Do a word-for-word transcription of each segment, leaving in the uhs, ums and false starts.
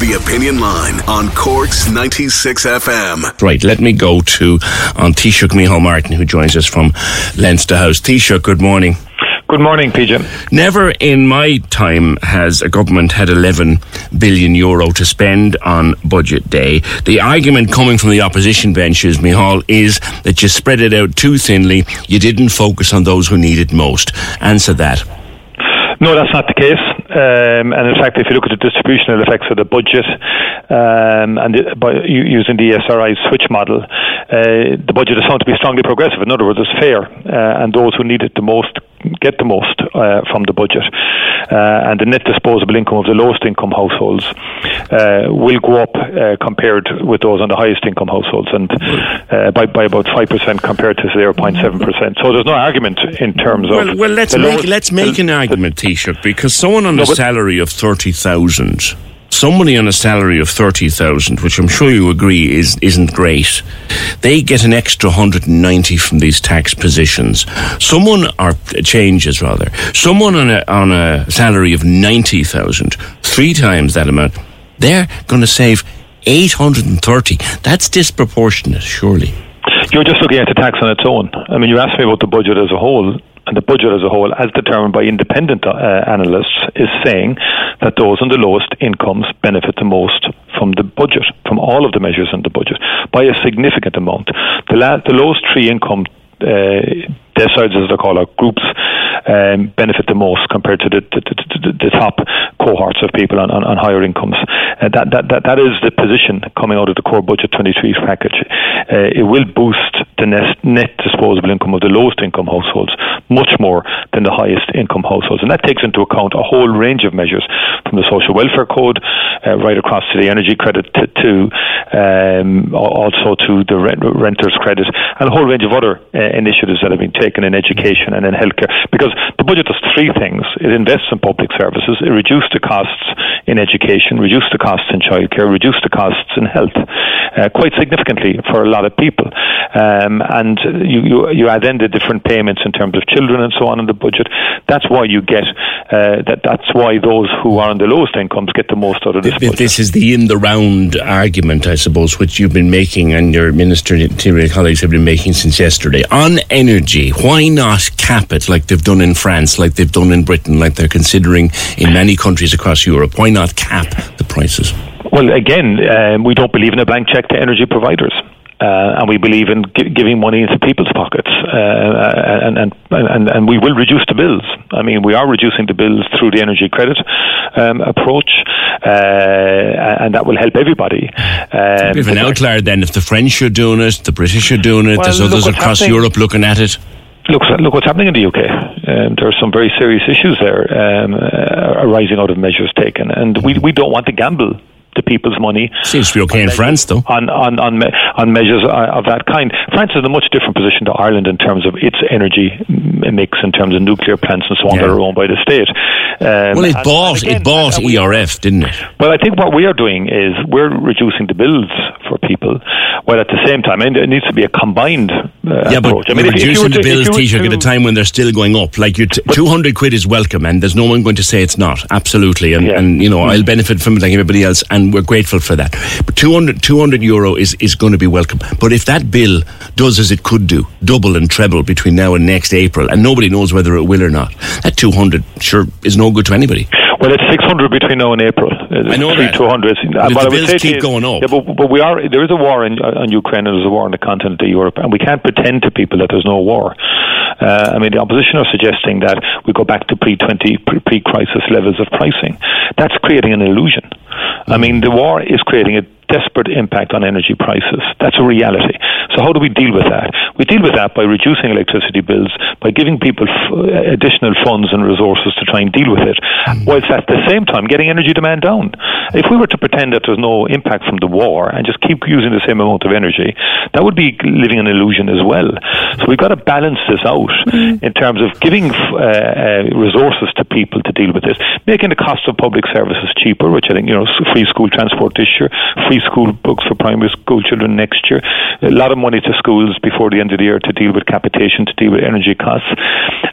The Opinion Line on Cork's ninety-six F M. Right, let me go to on Taoiseach Micheál Martin, who joins us from Leinster House. Taoiseach, good morning. Good morning, P J. Never in my time has a government had eleven billion euro to spend on budget day. The argument coming from the opposition benches, Micheál, is that you spread it out too thinly, you didn't focus on those who need it most. Answer that. No, that's not the case. Um, and in fact, if you look at the distributional effects of the budget, um, and the, by using the E S R I switch model, uh, the budget is found to be strongly progressive. In other words, it's fair, uh, and those who need it the most get the most uh, from the budget. Uh, and the net disposable income of the lowest income households uh, will go up uh, compared with those on the highest income households, and uh, by, by about five percent compared to zero point seven percent. So there's no argument in terms of... Well, well let's, make, lowest, let's make the, an argument, Taoiseach, because someone on no, a salary of thirty thousand, somebody on a salary of thirty thousand, which I'm sure you agree is, isn't great, they get an extra one hundred ninety from these tax positions. Someone, or changes rather, someone on a, on a salary of ninety thousand, three times that amount, they're going to save eight hundred thirty. That's disproportionate, surely. You're just looking at the tax on its own. I mean, you asked me about the budget as a whole. And the budget as a whole, as determined by independent uh, analysts, is saying that those on the lowest incomes benefit the most from the budget, from all of the measures in the budget, by a significant amount. The, la- the lowest three income uh, deciles, as they call out, groups, um, benefit the most compared to the, the, the, the top cohorts of people on, on, on higher incomes. Uh, that, that, that, that is the position coming out of the core budget twenty-three package. Uh, it will boost the net, net disposable income of the lowest income households much more than the highest income households. And that takes into account a whole range of measures, from the social welfare code uh, right across to the energy credit, to, to um, also to the rent, renters credit, and a whole range of other uh, initiatives that have been taken in education and in healthcare. Because the budget does three things. It invests in public services, it reduces the costs in education, reduces the costs in childcare, reduces the costs in health, uh, quite significantly for a lot of people. Um, and you, you, you add in the different payments in terms of children and so on in the budget. That's why you get, uh, that. that's why those who are on the lowest incomes get the most out of this budget. This is the in-the-round argument, I suppose, which you've been making and your ministerial colleagues have been making since yesterday. On energy, why not cap it like they've done in France, like they've done in Britain, like they're considering in many countries across Europe? Why not cap the prices? Well, again, um, we don't believe in a blank check to energy providers. Uh, and we believe in gi- giving money into people's pockets, uh, and, and and and we will reduce the bills. I mean, we are reducing the bills through the energy credit um, approach, uh, and that will help everybody. Um, we have an outlier then. If the French are doing it, the British are doing it. Well, there's others across happening. Europe looking at it. Look, look what's happening in the U K. Um, there are some very serious issues there um, uh, arising out of measures taken, and we we don't want to gamble the people's money. Seems to be okay in France, though. On on on, me- on measures of that kind. France is in a much different position to Ireland in terms of its energy mix, in terms of nuclear plants and so on, yeah, that are owned by the state. Um, well, it bought again, it bought E R F, didn't it? Well, I think what we are doing is we're reducing the bills for people, while at the same time, and it needs to be a combined uh, yeah, approach. But I mean, reducing if you were to, the bills, Taoiseach, at a time when they're still going up, like you t- two hundred quid is welcome, and there's no one going to say it's not, absolutely, and, yeah. and you know, mm. I'll benefit from it like everybody else, and we're grateful for that. But two hundred euro is, is going to be welcome. But if that bill does as it could do, double and treble between now and next April, and nobody knows whether it will or not, that two hundred sure is no good to anybody. Well, it's six hundred between now and April. It's I know that. two hundred. But but the bills keep is, going up. Yeah, but, but we are, there is a war in, on Ukraine, and there's a war on the continent of Europe, and we can't pretend to people that there's no war. Uh, I mean, the opposition are suggesting that we go back to pre twenty, pre-crisis levels of pricing. That's creating an illusion. Mm-hmm. I mean, the war is creating a desperate impact on energy prices. That's a reality. So how do we deal with that? We deal with that by reducing electricity bills, by giving people f- additional funds and resources to try and deal with it, mm. whilst at the same time getting energy demand down. If we were to pretend that there's no impact from the war and just keep using the same amount of energy, that would be living an illusion as well. So we've got to balance this out mm. in terms of giving uh, resources to people to deal with this, making the cost of public services cheaper, which I think, you know, free school transport this year, free school books for primary school children next year, a lot of money to schools before the end of the year to deal with capitation, to deal with energy costs.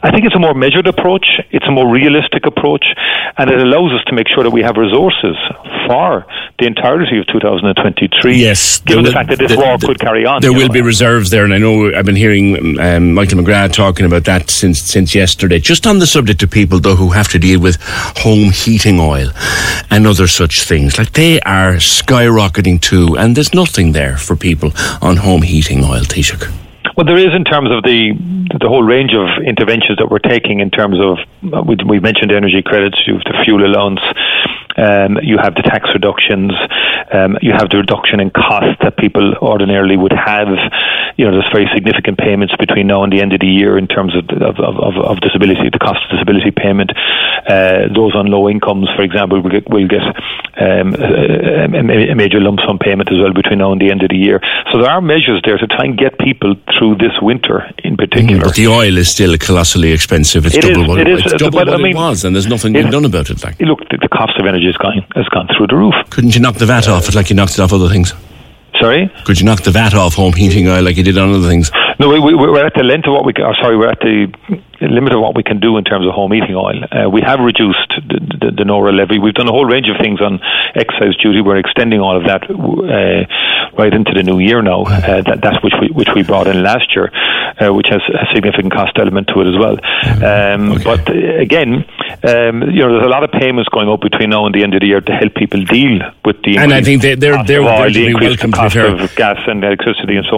I think it's a more measured approach, it's a more realistic approach, and it allows us to make sure that we have resources for the entirety of two thousand twenty-three, yes, given will, the fact that this the, war the, could carry on. There will know. be reserves there, and I know I've been hearing um, Michael McGrath talking about that since since yesterday. Just on the subject of people, though, who have to deal with home heating oil and other such things, like they are skyrocketing too, and there's nothing there for people on home heating oil, Taoiseach. Well, there is in terms of the the whole range of interventions that we're taking in terms of, we, we mentioned energy credits, you have the fuel allowance, um, you have the tax reductions, um, you have the reduction in cost that people ordinarily would have. You know, there's very significant payments between now and the end of the year in terms of of, of, of disability, the cost of disability payment. Uh, those on low incomes, for example, will get, will get um, a, a major lump sum payment as well between now and the end of the year. So there are measures there to try and get people through this winter in particular. Mm, but the oil is still colossally expensive. It's it double is, what it, is, it's double what I mean, it was, and there's nothing being done about it. Like, look, the, the cost of energy has gone, has gone through the roof. Couldn't you knock the VAT uh, off it like you knocked it off other things? Sorry? Could you knock the VAT off home heating oil like you did on other things? No, we, we, we're at the length of what we can, sorry, we're at the limit of what we can do in terms of home heating oil. Uh, we have reduced the, the, the NORA levy. We've done a whole range of things on excise duty. We're extending all of that uh, right into the new year now. Uh, that, that's which we which we brought in last year, uh, which has a significant cost element to it as well. Um, okay. But uh, again, um, you know, there's a lot of payments going up between now and the end of the year to help people deal with the and I think they're they're they're really welcome to cost of gas and electricity and so on.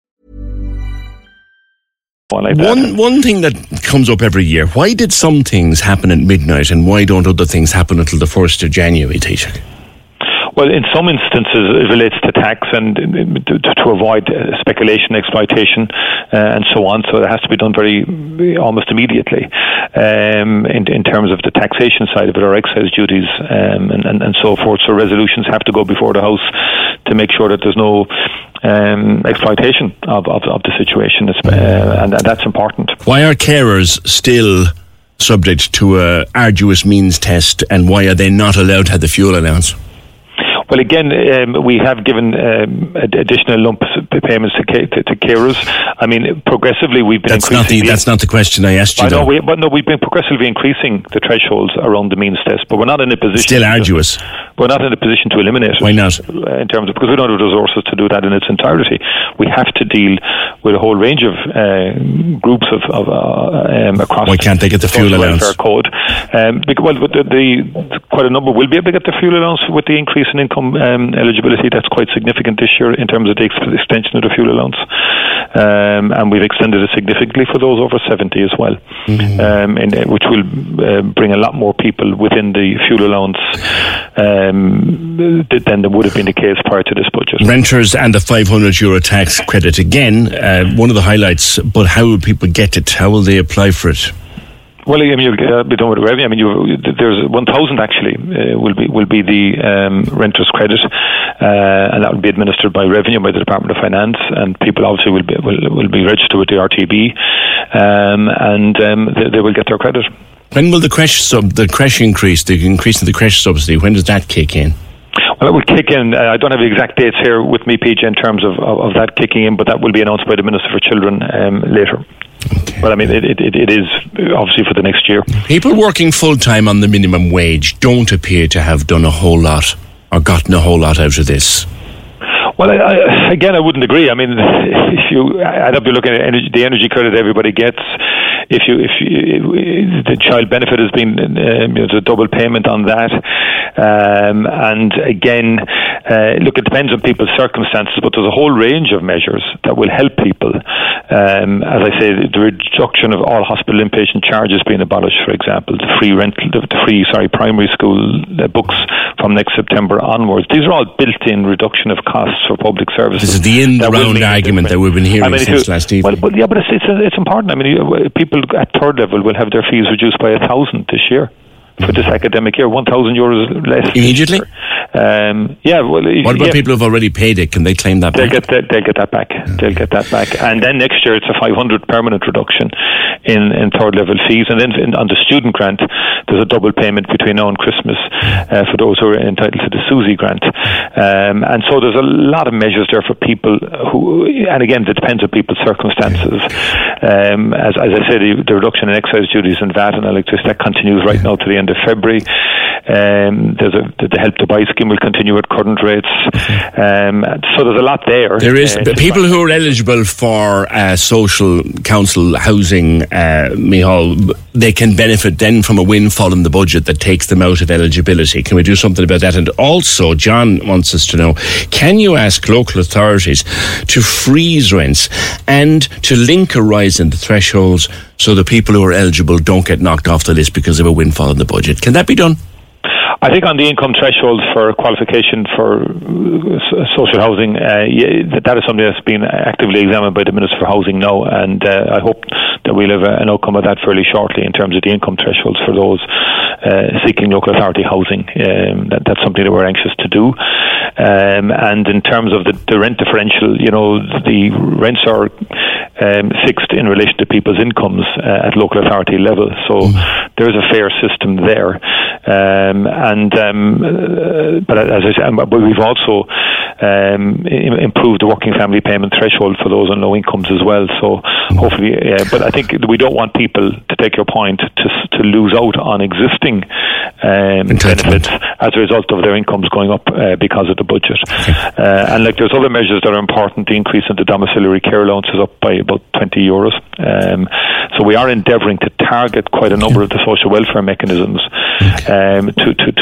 Like one one thing that comes up every year, why did some things happen at midnight and why don't other things happen until the first of January, Taoiseach? Well, in some instances, it relates to tax and to, to avoid speculation, exploitation, uh, and so on. So it has to be done very almost immediately um, in, in terms of the taxation side of it, or excise duties um, and, and, and so forth. So resolutions have to go before the House to make sure that there's no um, exploitation of, of, of the situation, uh, and, and that's important. Why are carers still subject to an arduous means test, and why are they not allowed to have the fuel allowance? Well, again, um, we have given um, additional lump payments to, to, to carers. I mean, progressively we've been that's increasing... Not the, that's the, not the question I asked you, I know, we, but no, we've been progressively increasing the thresholds around the means test, but we're not in a position... Still arduous. To, we're not in a position to eliminate it. Why not? In terms of... Because we don't have the resources to do that in its entirety. We have to deal with a whole range of uh, groups of... of uh, um, across. Why can't they get the fuel allowance? Welfare code. Um, because, well, the, the, quite a number will be able to get the fuel allowance with the increase in income Um, eligibility. That's quite significant this year in terms of the ex- extension of the fuel allowance, um, and we've extended it significantly for those over seventy as well, mm-hmm. um, and, uh, which will uh, bring a lot more people within the fuel allowance um, than would have been the case prior to this budget. Renters and the five hundred euro tax credit again, uh, one of the highlights. But how will people get it? How will they apply for it? Well, I mean, you'll uh, be done with the revenue. I mean, you, there's one thousand actually uh, will be will be the um, renter's credit, uh, and that will be administered by revenue, by the Department of Finance, and people obviously will be will, will be registered with the R T B, um, and um, they, they will get their credit. When will the creche sub the creche increase the increase in the creche subsidy? When does that kick in? Well, it will kick in. Uh, I don't have the exact dates here with me, P J, in terms of, of, of that kicking in, but that will be announced by the Minister for Children um, later. Okay. Well, I mean, it, it, it is obviously for the next year. People working full-time on the minimum wage don't appear to have done a whole lot or gotten a whole lot out of this. Well, I, I, again, I wouldn't agree. I mean, if you, I'd be looking at energy, the energy credit everybody gets. If you, if you, the child benefit has been, um, there's a double payment on that. Um, and again, uh, look, it depends on people's circumstances, but there's a whole range of measures that will help people. Um, as I say, the reduction of all hospital inpatient charges being abolished, for example, the free rental, the free, sorry, primary school books from next September onwards. These are all built-in reduction of costs for public services. This is the in-the-round argument that we've been hearing I mean, since you, last evening. Well, but yeah, but it's, it's, it's important. I mean, you, people at third level will have their fees reduced by a thousand this year. For this academic year, one thousand euros less. Immediately? Um, yeah. Well, what about yeah. people who've already paid it? Can they claim that they'll back? Get that, they'll get that back. Okay. They'll get that back. And then next year, it's a five hundred permanent reduction in, in third-level fees. And then in, on the student grant, there's a double payment between now and Christmas uh, for those who are entitled to the SUSE grant. Um, and so there's a lot of measures there for people who, and again, it depends on people's circumstances. Okay. Um, as, as I said, the, the reduction in excise duties and V A T and electricity, that continues right yeah. now to the end of February. Um, there's a, the Help to Buy scheme will continue at current rates. Um, so there's a lot there. There is uh, people who are eligible for uh, social council housing, uh, Micheál, they can benefit then from a windfall in the budget that takes them out of eligibility. Can we do something about that? And also, John wants us to know, can you ask local authorities to freeze rents and to link a rise in the thresholds so the people who are eligible don't get knocked off the list because of a windfall in the budget? Can that be done? I think on the income threshold for qualification for social housing, uh, yeah, that is something that's been actively examined by the Minister for Housing now, and uh, I hope that we'll have an outcome of that fairly shortly in terms of the income thresholds for those uh, seeking local authority housing. Um, that, that's something that we're anxious to do. Um, and in terms of the, the rent differential, you know, the rents are um, fixed in relation to people's incomes uh, at local authority level, so mm. there is a fair system there. Um, And um, uh, but as I said, but we've also um, improved the working family payment threshold for those on low incomes as well. So hopefully, yeah, but I think we don't want people, to take your point, to to lose out on existing um, benefits as a result of their incomes going up uh, because of the budget. Okay. Uh, and like there's other measures that are important. The increase in the domiciliary care allowance is up by about twenty euros. Um, so we are endeavouring to target quite a number of the social welfare mechanisms um, to to. to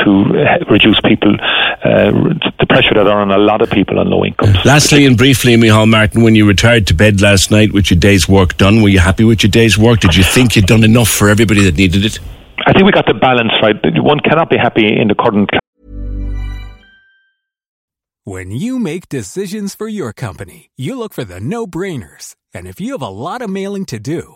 reduce people, uh, the pressure that are on a lot of people on low incomes. Lastly and briefly, Micheál Martin, when you retired to bed last night with your day's work done, were you happy with your day's work? Did you think you'd done enough for everybody that needed it? I think we got the balance right. One cannot be happy in the current When you make decisions for your company, you look for the no-brainers. And if you have a lot of mailing to do,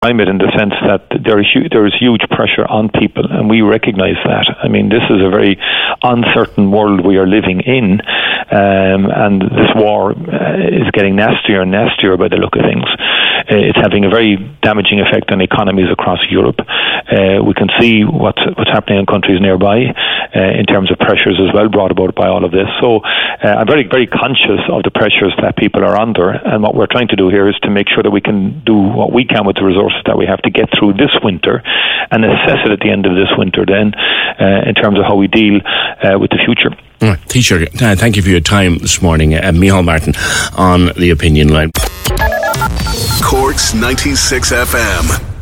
Climate, in the sense that there is, huge, there is huge pressure on people, and we recognise that. I mean, this is a very uncertain world we are living in, um, and this war uh, is getting nastier and nastier by the look of things. It's having a very damaging effect on economies across Europe. Uh, we can see what's, what's happening in countries nearby uh, in terms of pressures as well brought about by all of this. So uh, I'm very, very conscious of the pressures that people are under, and what we're trying to do here is to make sure that we can do what we can with the resources that we have to get through this winter and assess it at the end of this winter then uh, in terms of how we deal uh, with the future. Right. Taoiseach, thank you for your time this morning. Uh, Micheál Martin on the Opinion Line. Cork's ninety-six F M.